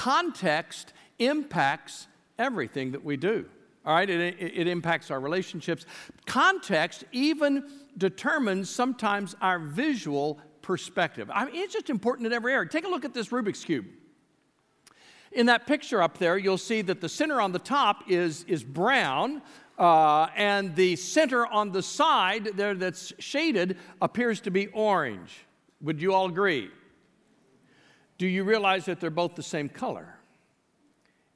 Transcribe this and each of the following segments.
context impacts everything that we do. All right, it impacts our relationships. Context even determines sometimes our visual perspective. I mean, it's just important in every area. Take a look at this Rubik's Cube. In that picture up there, you'll see that the center on the top is brown, and the center on the side there that's shaded appears to be orange. Would you all agree? Do you realize that they're both the same color?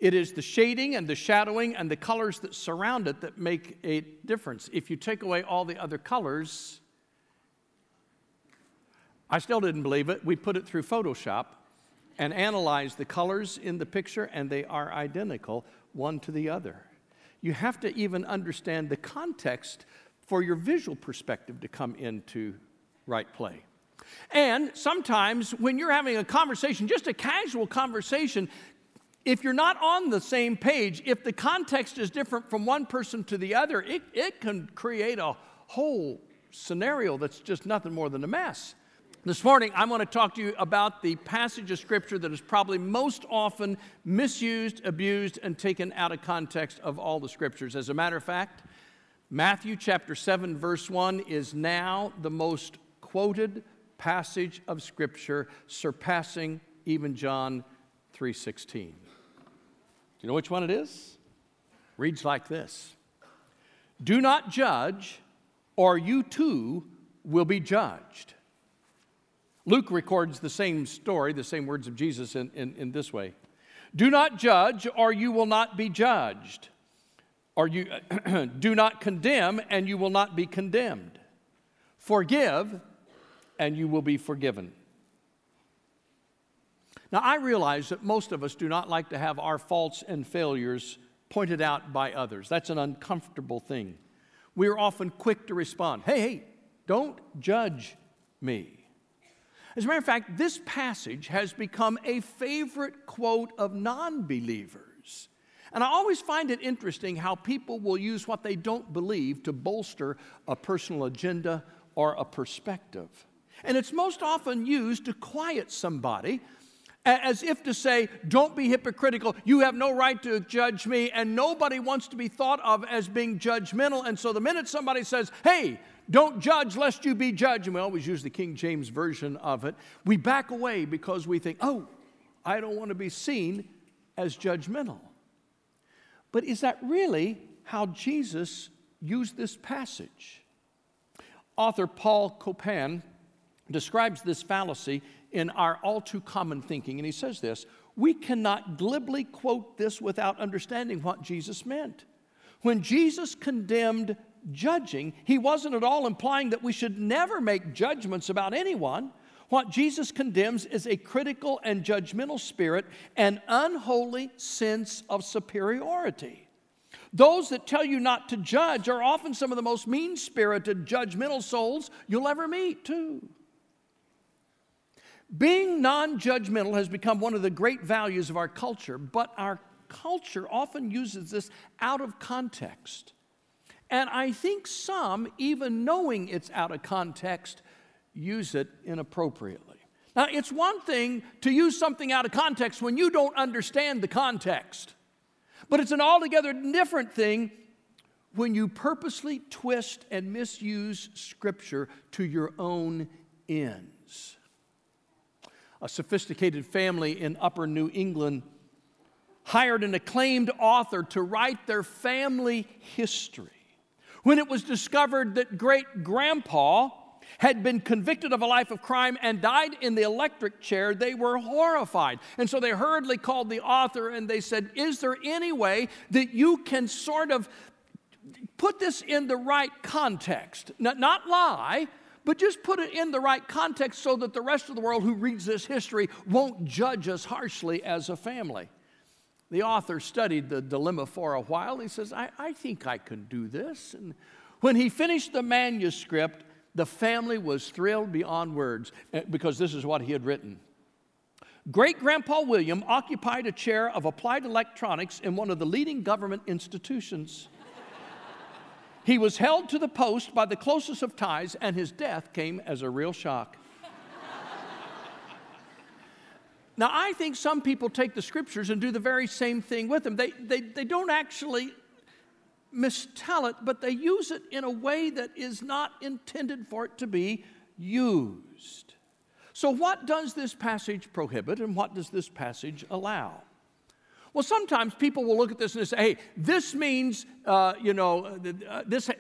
It is the shading and the shadowing and the colors that surround it that make a difference. If you take away all the other colors, I still didn't believe it. We put it through Photoshop and analyzed the colors in the picture, and they are identical one to the other. You have to even understand the context for your visual perspective to come into right play. And sometimes when you're having a conversation, just a casual conversation, if you're not on the same page, if the context is different from one person to the other, it can create a whole scenario that's just nothing more than a mess. This morning, I want to talk to you about the passage of Scripture that is probably most often misused, abused, and taken out of context of all the Scriptures. As a matter of fact, Matthew chapter 7, verse 1 is now the most quoted passage of Scripture, surpassing even John 3:16. You know which one it is? Reads like this. Do not judge, or you too will be judged. Luke records the same story, the same words of Jesus in this way. Do not judge, or you will not be judged. Or you do not condemn, and you will not be condemned. Forgive, and you will be forgiven. Now, I realize that most of us do not like to have our faults and failures pointed out by others. That's an uncomfortable thing. We are often quick to respond, hey, don't judge me. As a matter of fact, this passage has become a favorite quote of non-believers. And I always find it interesting how people will use what they don't believe to bolster a personal agenda or a perspective. And it's most often used to quiet somebody, as if to say, don't be hypocritical, you have no right to judge me, and nobody wants to be thought of as being judgmental. And so the minute somebody says, hey, don't judge lest you be judged, and we always use the King James version of it, we back away because we think, oh, I don't want to be seen as judgmental. But is that really how Jesus used this passage? Author Paul Copan describes this fallacy in our all-too-common thinking, and he says this, we cannot glibly quote this without understanding what Jesus meant. When Jesus condemned judging, he wasn't at all implying that we should never make judgments about anyone. What Jesus condemns is a critical and judgmental spirit, an unholy sense of superiority. Those that tell you not to judge are often some of the most mean-spirited, judgmental souls you'll ever meet, too. Being non-judgmental has become one of the great values of our culture, but our culture often uses this out of context. And I think some, even knowing it's out of context, use it inappropriately. Now, it's one thing to use something out of context when you don't understand the context, but it's an altogether different thing when you purposely twist and misuse Scripture to your own ends. A sophisticated family in upper New England hired an acclaimed author to write their family history. When it was discovered that great-grandpa had been convicted of a life of crime and died in the electric chair, they were horrified. And so they hurriedly called the author and they said, is there any way that you can sort of put this in the right context? Not lie, but just put it in the right context so that the rest of the world who reads this history won't judge us harshly as a family. The author studied the dilemma for a while. He says, I think I can do this. And when he finished the manuscript, the family was thrilled beyond words because this is what he had written. Great-grandpa William occupied a chair of applied electronics in one of the leading government institutions. He was held to the post by the closest of ties, and his death came as a real shock. Now, I think some people take the scriptures and do the very same thing with them. They don't actually mistell it, but they use it in a way that is not intended for it to be used. So what does this passage prohibit and what does this passage allow? Well, sometimes people will look at this and say, hey, this means, this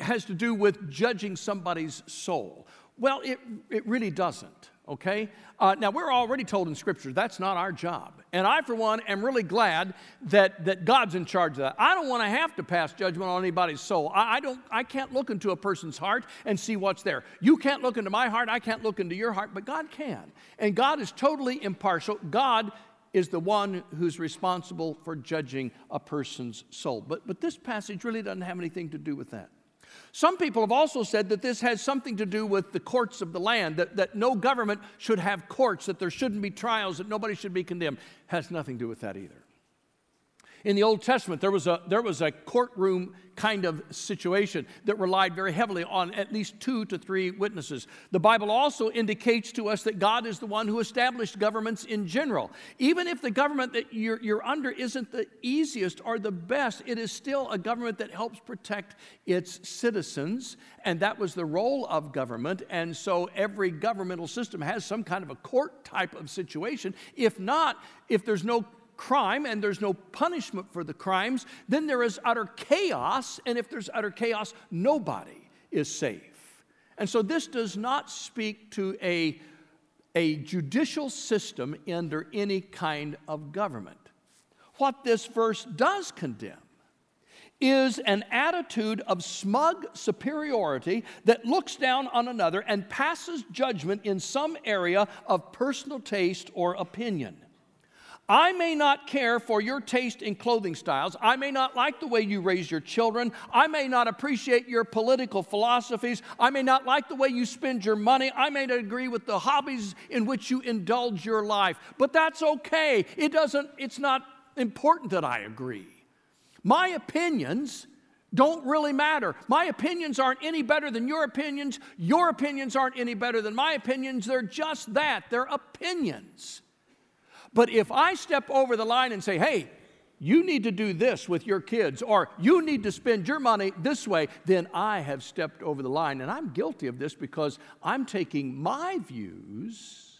has to do with judging somebody's soul. Well, it really doesn't, okay? Now, we're already told in Scripture that's not our job. And I, for one, am really glad that God's in charge of that. I don't want to have to pass judgment on anybody's soul. I can't look into a person's heart and see what's there. You can't look into my heart. I can't look into your heart. But God can. And God is totally impartial. God is the one who's responsible for judging a person's soul. But this passage really doesn't have anything to do with that. Some people have also said that this has something to do with the courts of the land, that no government should have courts, that there shouldn't be trials, that nobody should be condemned. Has nothing to do with that either. In the Old Testament, there was a courtroom kind of situation that relied very heavily on at least 2 to 3 witnesses. The Bible also indicates to us that God is the one who established governments in general. Even if the government that you're under isn't the easiest or the best, it is still a government that helps protect its citizens, and that was the role of government. And so every governmental system has some kind of a court type of situation. If there's no crime and there's no punishment for the crimes, then there is utter chaos, and if there's utter chaos, nobody is safe. And so this does not speak to a judicial system under any kind of government. What this verse does condemn is an attitude of smug superiority that looks down on another and passes judgment in some area of personal taste or opinion. I may not care for your taste in clothing styles. I may not like the way you raise your children. I may not appreciate your political philosophies. I may not like the way you spend your money. I may not agree with the hobbies in which you indulge your life. But that's okay. It's not important that I agree. My opinions don't really matter. My opinions aren't any better than your opinions. Your opinions aren't any better than my opinions. They're just that. They're opinions. But if I step over the line and say, hey, you need to do this with your kids, or you need to spend your money this way, then I have stepped over the line. And I'm guilty of this because I'm taking my views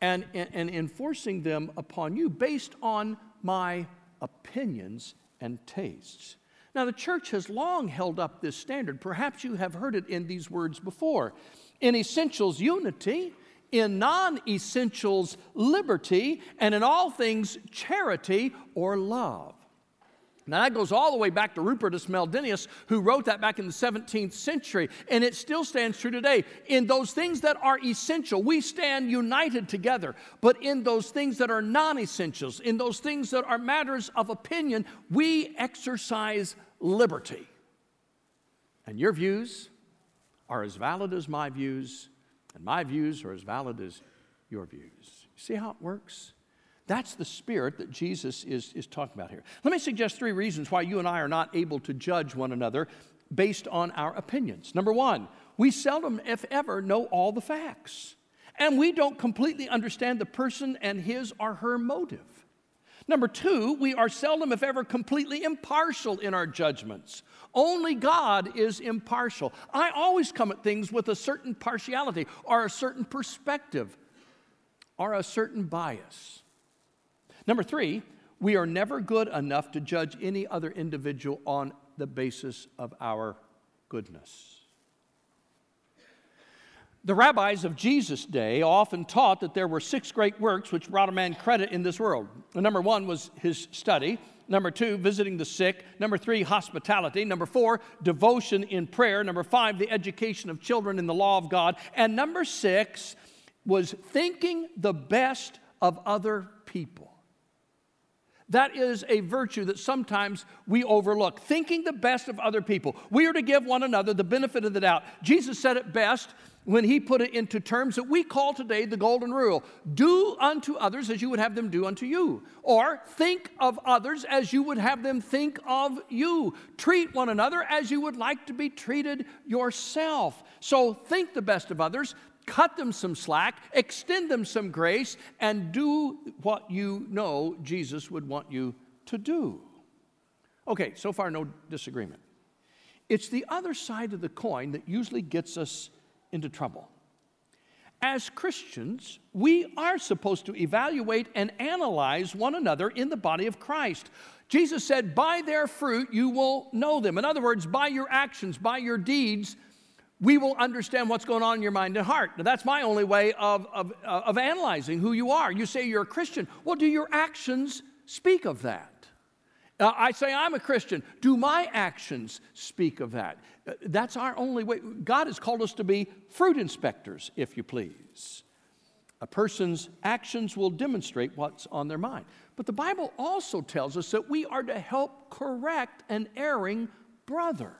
and enforcing them upon you based on my opinions and tastes. Now, the church has long held up this standard. Perhaps you have heard it in these words before. In essentials, unity. In non-essentials, liberty, and in all things, charity or love. Now, that goes all the way back to Rupertus Meldenius, who wrote that back in the 17th century, and it still stands true today. In those things that are essential, we stand united together, but in those things that are non-essentials, in those things that are matters of opinion, we exercise liberty. And your views are as valid as my views, and my views are as valid as your views. See how it works? That's the spirit that Jesus is talking about here. Let me suggest 3 reasons why you and I are not able to judge one another based on our opinions. Number 1, we seldom, if ever, know all the facts. And we don't completely understand the person and his or her motive. Number 2, we are seldom, if ever, completely impartial in our judgments. Only God is impartial. I always come at things with a certain partiality or a certain perspective or a certain bias. Number 3, we are never good enough to judge any other individual on the basis of our goodness. The rabbis of Jesus' day often taught that there were 6 great works which brought a man credit in this world. Number 1 was his study. Number 2, visiting the sick. Number 3, hospitality. Number 4, devotion in prayer. Number 5, the education of children in the law of God. And number 6 was thinking the best of other people. That is a virtue that sometimes we overlook. Thinking the best of other people. We are to give one another the benefit of the doubt. Jesus said it best when he put it into terms that we call today the golden rule. Do unto others as you would have them do unto you. Or think of others as you would have them think of you. Treat one another as you would like to be treated yourself. So think the best of others. cut them some slack, extend them some grace, and do what you know Jesus would want you to do. Okay, so far no disagreement. It's the other side of the coin that usually gets us into trouble. As Christians, we are supposed to evaluate and analyze one another in the body of Christ. Jesus said, by their fruit you will know them. In other words, by your actions, by your deeds, we will understand what's going on in your mind and heart. Now, that's my only way of analyzing who you are. You say you're a Christian. Well, do your actions speak of that? I say I'm a Christian. Do my actions speak of that? That's our only way. God has called us to be fruit inspectors, if you please. A person's actions will demonstrate what's on their mind. But the Bible also tells us that we are to help correct an erring brother.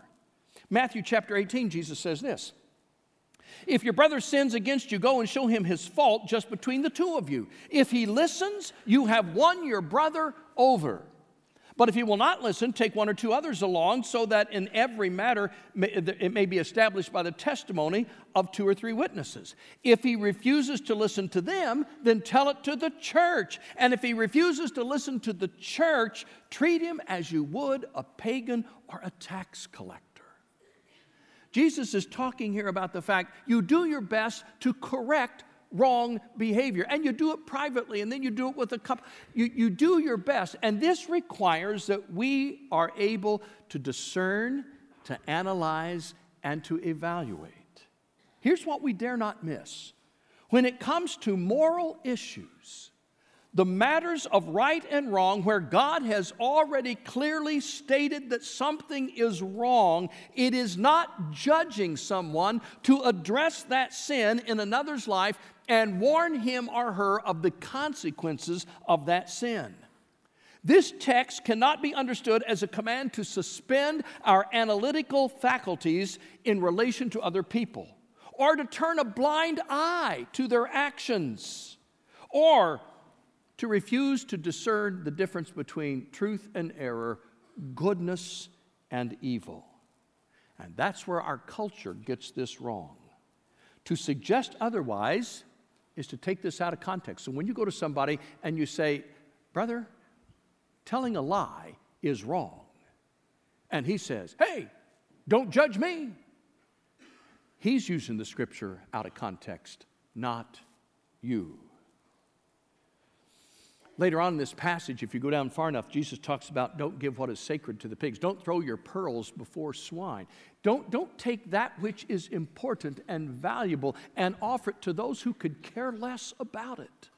Matthew chapter 18, Jesus says this, "If your brother sins against you, go and show him his fault just between the two of you. If he listens, you have won your brother over. But if he will not listen, take one or two others along, so that in every matter it may be established by the testimony of two or three witnesses. If he refuses to listen to them, then tell it to the church. And if he refuses to listen to the church, treat him as you would a pagan or a tax collector." Jesus is talking here about the fact you do your best to correct wrong behavior, and you do it privately, and then you do it with a cup. You do your best, and this requires that we are able to discern, to analyze, and to evaluate. Here's what we dare not miss. When it comes to moral issues, the matters of right and wrong, where God has already clearly stated that something is wrong, it is not judging someone to address that sin in another's life and warn him or her of the consequences of that sin. This text cannot be understood as a command to suspend our analytical faculties in relation to other people, or to turn a blind eye to their actions, or to refuse to discern the difference between truth and error, goodness and evil. And that's where our culture gets this wrong. To suggest otherwise is to take this out of context. So when you go to somebody and you say, "Brother, telling a lie is wrong," and he says, "Hey, don't judge me," he's using the scripture out of context, not you. Later on in this passage, if you go down far enough, Jesus talks about don't give what is sacred to the pigs. Don't throw your pearls before swine. Don't take that which is important and valuable and offer it to those who could care less about it.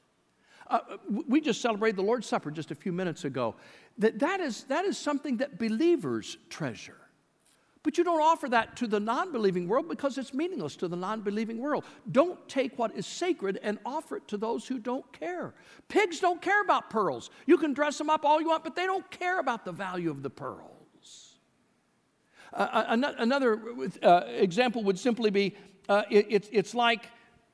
We just celebrated the Lord's Supper just a few minutes ago. That is something that believers treasure. But you don't offer that to the non-believing world because it's meaningless to the non-believing world. Don't take what is sacred and offer it to those who don't care. Pigs don't care about pearls. You can dress them up all you want, but they don't care about the value of the pearls. Another example would simply be it's like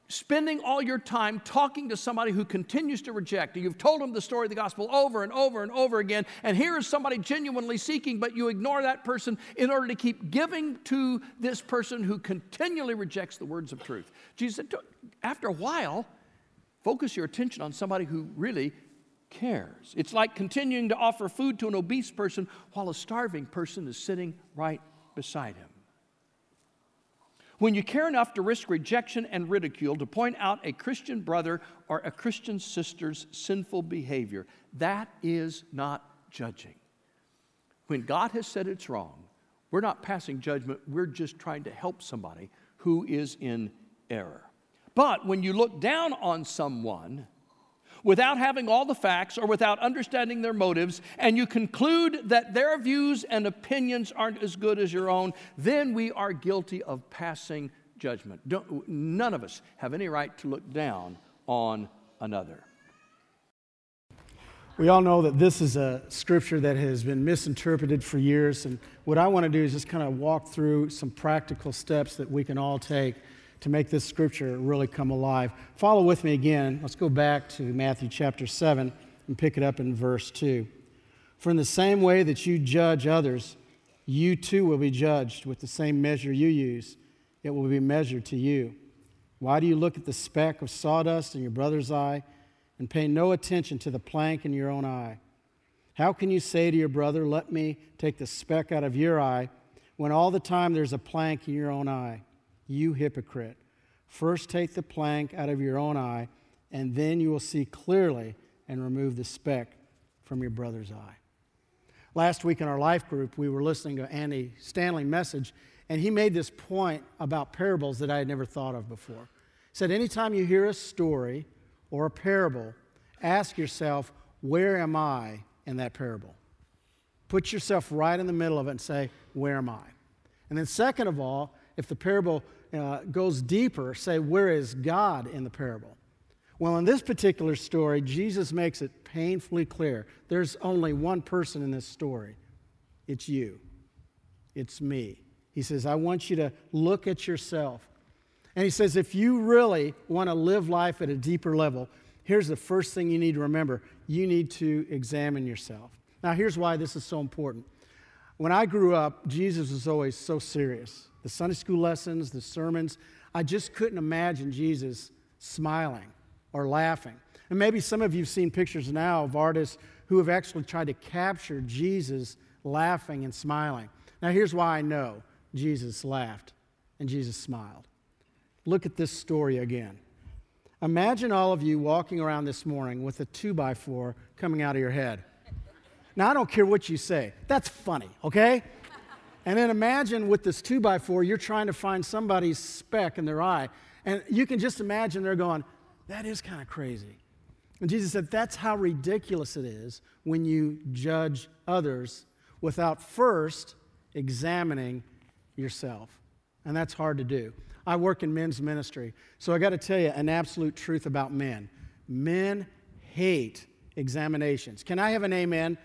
spending all your time talking to somebody who continues to reject. You've told them the story of the gospel over and over and over again, and here is somebody genuinely seeking, but you ignore that person in order to keep giving to this person who continually rejects the words of truth. Jesus said, after a while, focus your attention on somebody who really cares. It's like continuing to offer food to an obese person while a starving person is sitting right beside him. When you care enough to risk rejection and ridicule to point out a Christian brother or a Christian sister's sinful behavior, that is not judging. When God has said it's wrong, we're not passing judgment, we're just trying to help somebody who is in error. But when you look down on someone without having all the facts or without understanding their motives, and you conclude that their views and opinions aren't as good as your own, then we are guilty of passing judgment. None of us have any right to look down on another. We all know that this is a scripture that has been misinterpreted for years, and what I want to do is just kind of walk through some practical steps that we can all take to make this scripture really come alive. Follow with me again. Let's go back to Matthew chapter 7 and pick it up in verse 2. "For in the same way that you judge others, you too will be judged. With the same measure you use, it will be measured to you. Why do you look at the speck of sawdust in your brother's eye and pay no attention to the plank in your own eye? How can you say to your brother, let me take the speck out of your eye, when all the time there's a plank in your own eye? You hypocrite. First take the plank out of your own eye, and then you will see clearly and remove the speck from your brother's eye. Last week in our life group, we were listening to Andy Stanley's message, and he made this point about parables that I had never thought of before. He said, anytime you hear a story or a parable, ask yourself, where am I in that parable? Put yourself right in the middle of it and say, where am I? And then second of all, if the parable goes deeper, say, where is God in the parable? Well, in this particular story, Jesus makes it painfully clear. There's only one person in this story. It's you. It's me. He says, I want you to look at yourself. And he says, if you really want to live life at a deeper level, here's the first thing you need to remember. You need to examine yourself. Now, here's why this is so important. When I grew up, Jesus was always so serious. The Sunday school lessons, the sermons, I just couldn't imagine Jesus smiling or laughing. And maybe some of you have seen pictures now of artists who have actually tried to capture Jesus laughing and smiling. Now, here's why I know Jesus laughed and Jesus smiled. Look at this story again. Imagine all of you walking around this morning with a 2x4 coming out of your head. Now, I don't care what you say. That's funny, okay? And then imagine with this 2x4, you're trying to find somebody's speck in their eye. And you can just imagine they're going, that is kind of crazy. And Jesus said, that's how ridiculous it is when you judge others without first examining yourself. And that's hard to do. I work in men's ministry, so I got to tell you an absolute truth about men. Men hate examinations. Can I have an amen?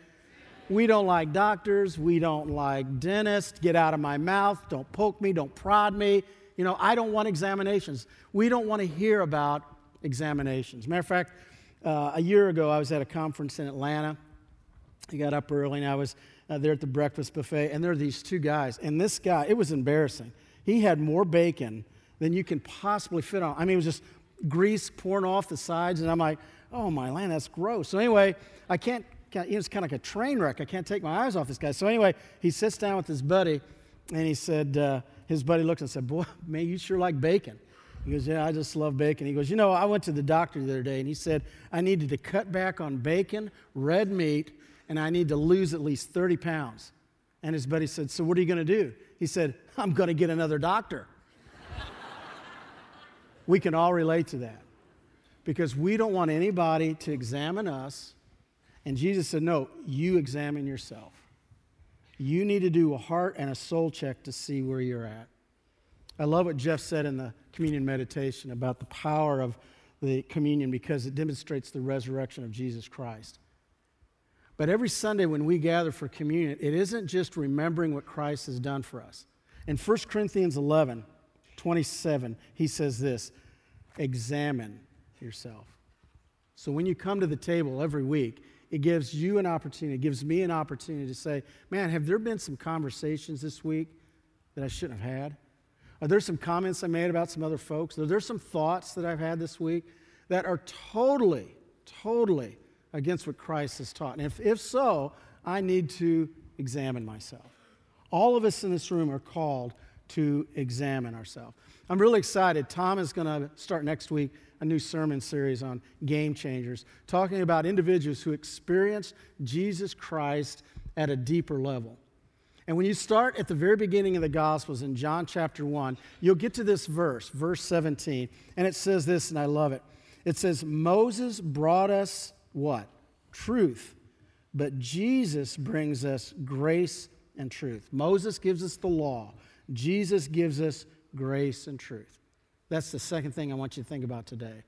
We don't like doctors. We don't like dentists. Get out of my mouth. Don't poke me. Don't prod me. You know, I don't want examinations. We don't want to hear about examinations. Matter of fact, a year ago, I was at a conference in Atlanta. I got up early, and I was there at the breakfast buffet, and there were these two guys. And this guy, it was embarrassing. He had more bacon than you can possibly fit on. I mean, it was just grease pouring off the sides, and I'm like, oh, my land, that's gross. So anyway, I can't, it's kind of like a train wreck. I can't take my eyes off this guy. So anyway, he sits down with his buddy, and he said, his buddy looked and said, boy, man, you sure like bacon. He goes, yeah, I just love bacon. He goes, you know, I went to the doctor the other day, and he said I needed to cut back on bacon, red meat, and I need to lose at least 30 pounds. And his buddy said, so what are you going to do? He said, I'm going to get another doctor. We can all relate to that because we don't want anybody to examine us. And Jesus said, no, you examine yourself. You need to do a heart and a soul check to see where you're at. I love what Jeff said in the communion meditation about the power of the communion because it demonstrates the resurrection of Jesus Christ. But every Sunday when we gather for communion, it isn't just remembering what Christ has done for us. In 1 Corinthians 11:27, he says this, examine yourself. So when you come to the table every week, it gives you an opportunity, it gives me an opportunity to say, man, have there been some conversations this week that I shouldn't have had? Are there some comments I made about some other folks? Are there some thoughts that I've had this week that are totally against what Christ has taught? And if so, I need to examine myself. All of us in this room are called to examine ourselves. I'm really excited. Tom is going to start next week a new sermon series on game changers, talking about individuals who experienced Jesus Christ at a deeper level. And when you start at the very beginning of the Gospels in John chapter 1, you'll get to this verse, verse 17, and it says this, and I love it. It says, Moses brought us what? Truth. But Jesus brings us grace and truth. Moses gives us the law. Jesus gives us grace and truth. That's the second thing I want you to think about today.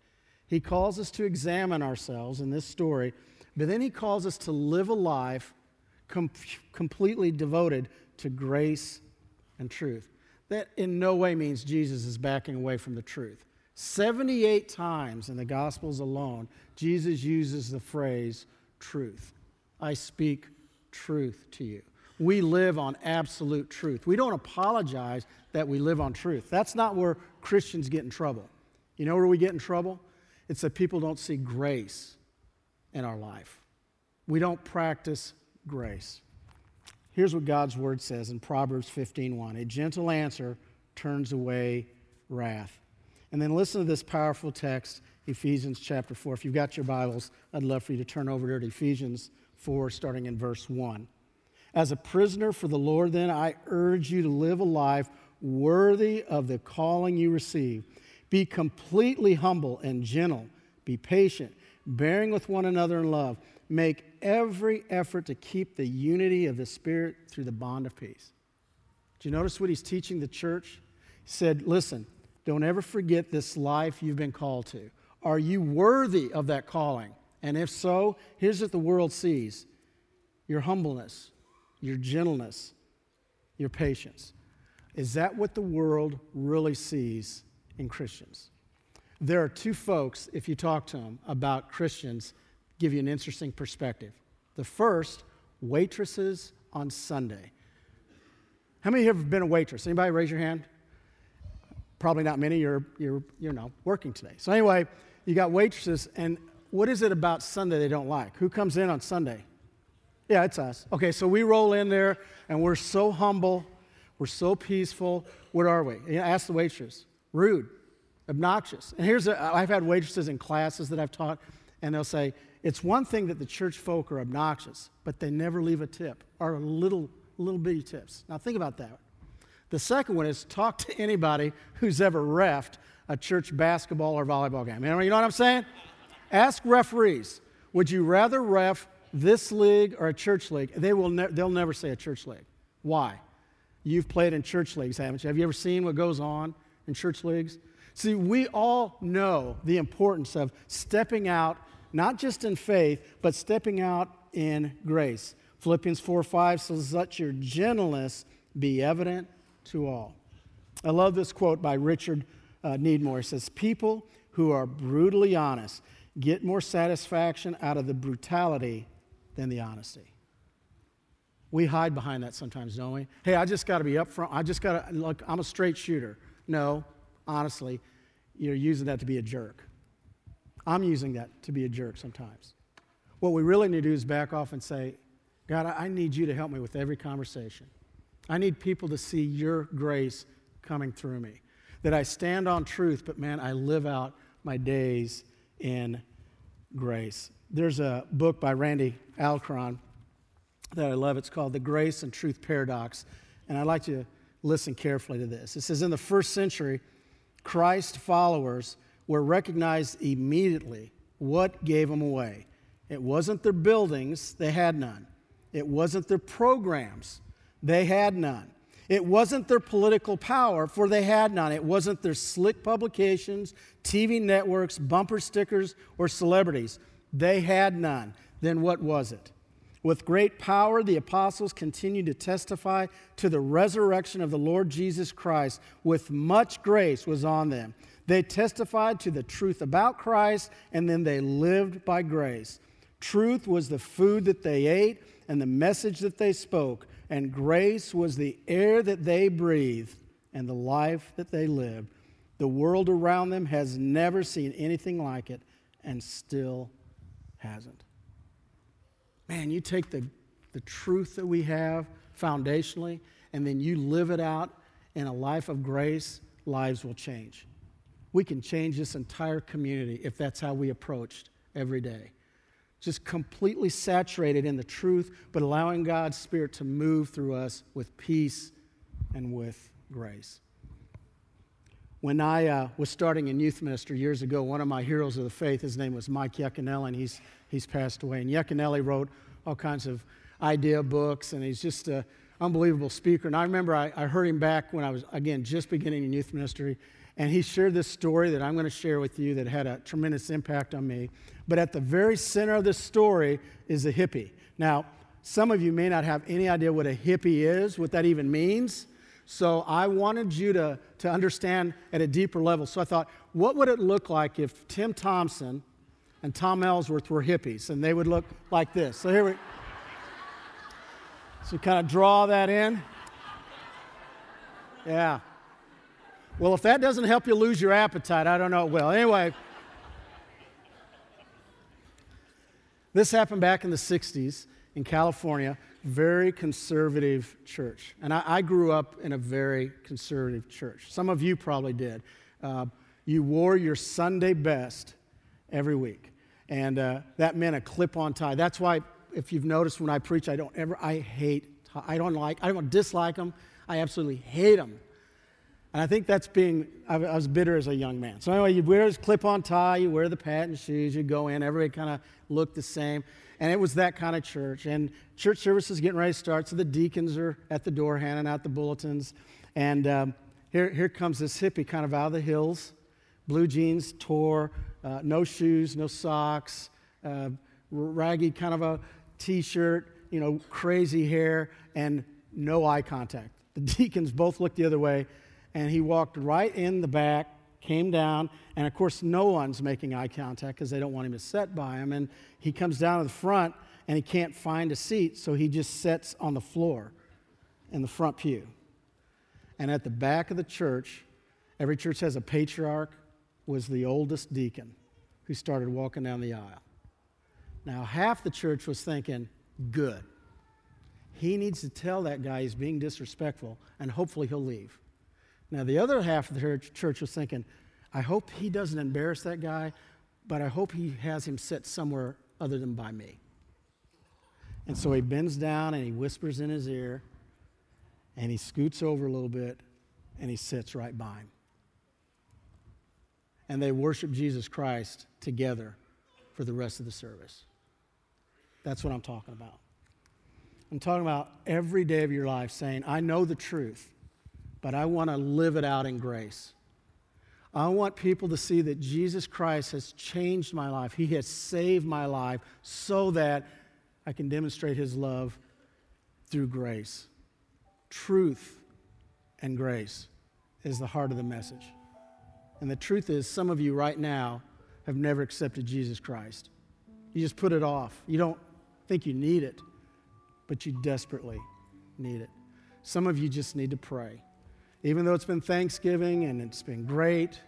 He calls us to examine ourselves in this story, but then he calls us to live a life completely devoted to grace and truth. That in no way means Jesus is backing away from the truth. 78 times in the Gospels alone, Jesus uses the phrase truth. I speak truth to you. We live on absolute truth. We don't apologize that we live on truth. That's not where Christians get in trouble. You know where we get in trouble? It's that people don't see grace in our life. We don't practice grace. Here's what God's word says in Proverbs 15:1. A gentle answer turns away wrath. And then listen to this powerful text, Ephesians chapter 4. If you've got your Bibles, I'd love for you to turn over to Ephesians 4, starting in verse 1. As a prisoner for the Lord, then, I urge you to live a life worthy of the calling you receive. Be completely humble and gentle. Be patient, bearing with one another in love. Make every effort to keep the unity of the Spirit through the bond of peace. Do you notice what he's teaching the church? He said, listen, don't ever forget this life you've been called to. Are you worthy of that calling? And if so, here's what the world sees: your humbleness, your gentleness, your patience. Is that what the world really sees in Christians? There are two folks, if you talk to them about Christians, give you an interesting perspective. The first, waitresses on Sunday. How many have been a waitress? Anybody raise your hand? Probably not many. You're working today. So anyway, you got waitresses, and what is it about Sunday they don't like? Who comes in on Sunday? Yeah, it's us. Okay, so we roll in there, and we're so humble, we're so peaceful. What are we? You know, ask the waitress. Rude, obnoxious. And I've had waitresses in classes that I've taught, and they'll say, it's one thing that the church folk are obnoxious, but they never leave a tip, or little bitty tips. Now think about that. The second one is, talk to anybody who's ever refed a church basketball or volleyball game. You know what I'm saying? Ask referees, would you rather ref this league or a church league? They'll never say a church league. Why? You've played in church leagues, haven't you? Have you ever seen what goes on in church leagues? See, we all know the importance of stepping out, not just in faith, but stepping out in grace. Philippians 4:5 says, let your gentleness be evident to all. I love this quote by Richard Needmore. He says, people who are brutally honest get more satisfaction out of the brutality than the honesty. We hide behind that sometimes, don't we? Hey, I just got to be up front. I just got to, look, I'm a straight shooter. No, honestly, you're using that to be a jerk. I'm using that to be a jerk sometimes. What we really need to do is back off and say, God, I need you to help me with every conversation. I need people to see your grace coming through me, that I stand on truth, but man, I live out my days in grace. There's a book by Randy Alcorn that I love. It's called The Grace and Truth Paradox, and I'd like you to listen carefully to this. It says, in the first century, Christ followers were recognized immediately what gave them away. It wasn't their buildings. They had none. It wasn't their programs. They had none. It wasn't their political power, for they had none. It wasn't their slick publications, TV networks, bumper stickers, or celebrities. They had none. Then what was it? With great power, the apostles continued to testify to the resurrection of the Lord Jesus Christ. With much grace was on them. They testified to the truth about Christ, and then they lived by grace. Truth was the food that they ate and the message that they spoke, and grace was the air that they breathed and the life that they lived. The world around them has never seen anything like it, and still hasn't. Man, you take the truth that we have foundationally, and then you live it out in a life of grace, lives will change. We can change this entire community if that's how we approached every day. Just completely saturated in the truth, but allowing God's Spirit to move through us with peace and with grace. When I was starting in youth ministry years ago, one of my heroes of the faith, his name was Mike Yaconelli, and he's passed away. And Yaconelli wrote all kinds of idea books, and he's just an unbelievable speaker. And I remember I heard him back when I was, again, just beginning in youth ministry, and he shared this story that I'm going to share with you that had a tremendous impact on me. But at the very center of this story is a hippie. Now, some of you may not have any idea what a hippie is, what that even means. So I wanted you to understand at a deeper level. So I thought, what would it look like if Tim Thompson and Tom Ellsworth were hippies? And they would look like this. So here we so kind of draw that in. Yeah. Well, if that doesn't help you lose your appetite, I don't know. Well, anyway, this happened back in the 60s in California, very conservative church. And I grew up in a very conservative church. Some of you probably did. You wore your Sunday best every week. And that meant a clip-on tie. That's why, if you've noticed, when I preach, I don't dislike them. I absolutely hate them. And I think that's I was bitter as a young man. So anyway, you wear this clip-on tie, you wear the patent shoes, you go in, everybody kind of looked the same. And it was that kind of church. And church service is getting ready to start, so the deacons are at the door handing out the bulletins. And here comes this hippie kind of out of the hills, blue jeans, tore, no shoes, no socks, raggy kind of a T-shirt, you know, crazy hair, and no eye contact. The deacons both looked the other way. And he walked right in the back, came down, and of course no one's making eye contact because they don't want him to sit by him. And he comes down to the front, and he can't find a seat, so he just sits on the floor in the front pew. And at the back of the church, every church has a patriarch, was the oldest deacon who started walking down the aisle. Now, half the church was thinking, good. He needs to tell that guy he's being disrespectful, and hopefully he'll leave. Now, the other half of the church was thinking, I hope he doesn't embarrass that guy, but I hope he has him sit somewhere other than by me. And so he bends down, and he whispers in his ear, and he scoots over a little bit, and he sits right by him. And they worship Jesus Christ together for the rest of the service. That's what I'm talking about. I'm talking about every day of your life saying, I know the truth, but I want to live it out in grace. I want people to see that Jesus Christ has changed my life. He has saved my life so that I can demonstrate his love through grace. Truth and grace is the heart of the message. And the truth is, some of you right now have never accepted Jesus Christ. You just put it off. You don't think you need it, but you desperately need it. Some of you just need to pray. Even though it's been Thanksgiving and it's been great,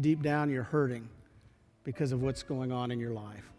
deep down you're hurting because of what's going on in your life.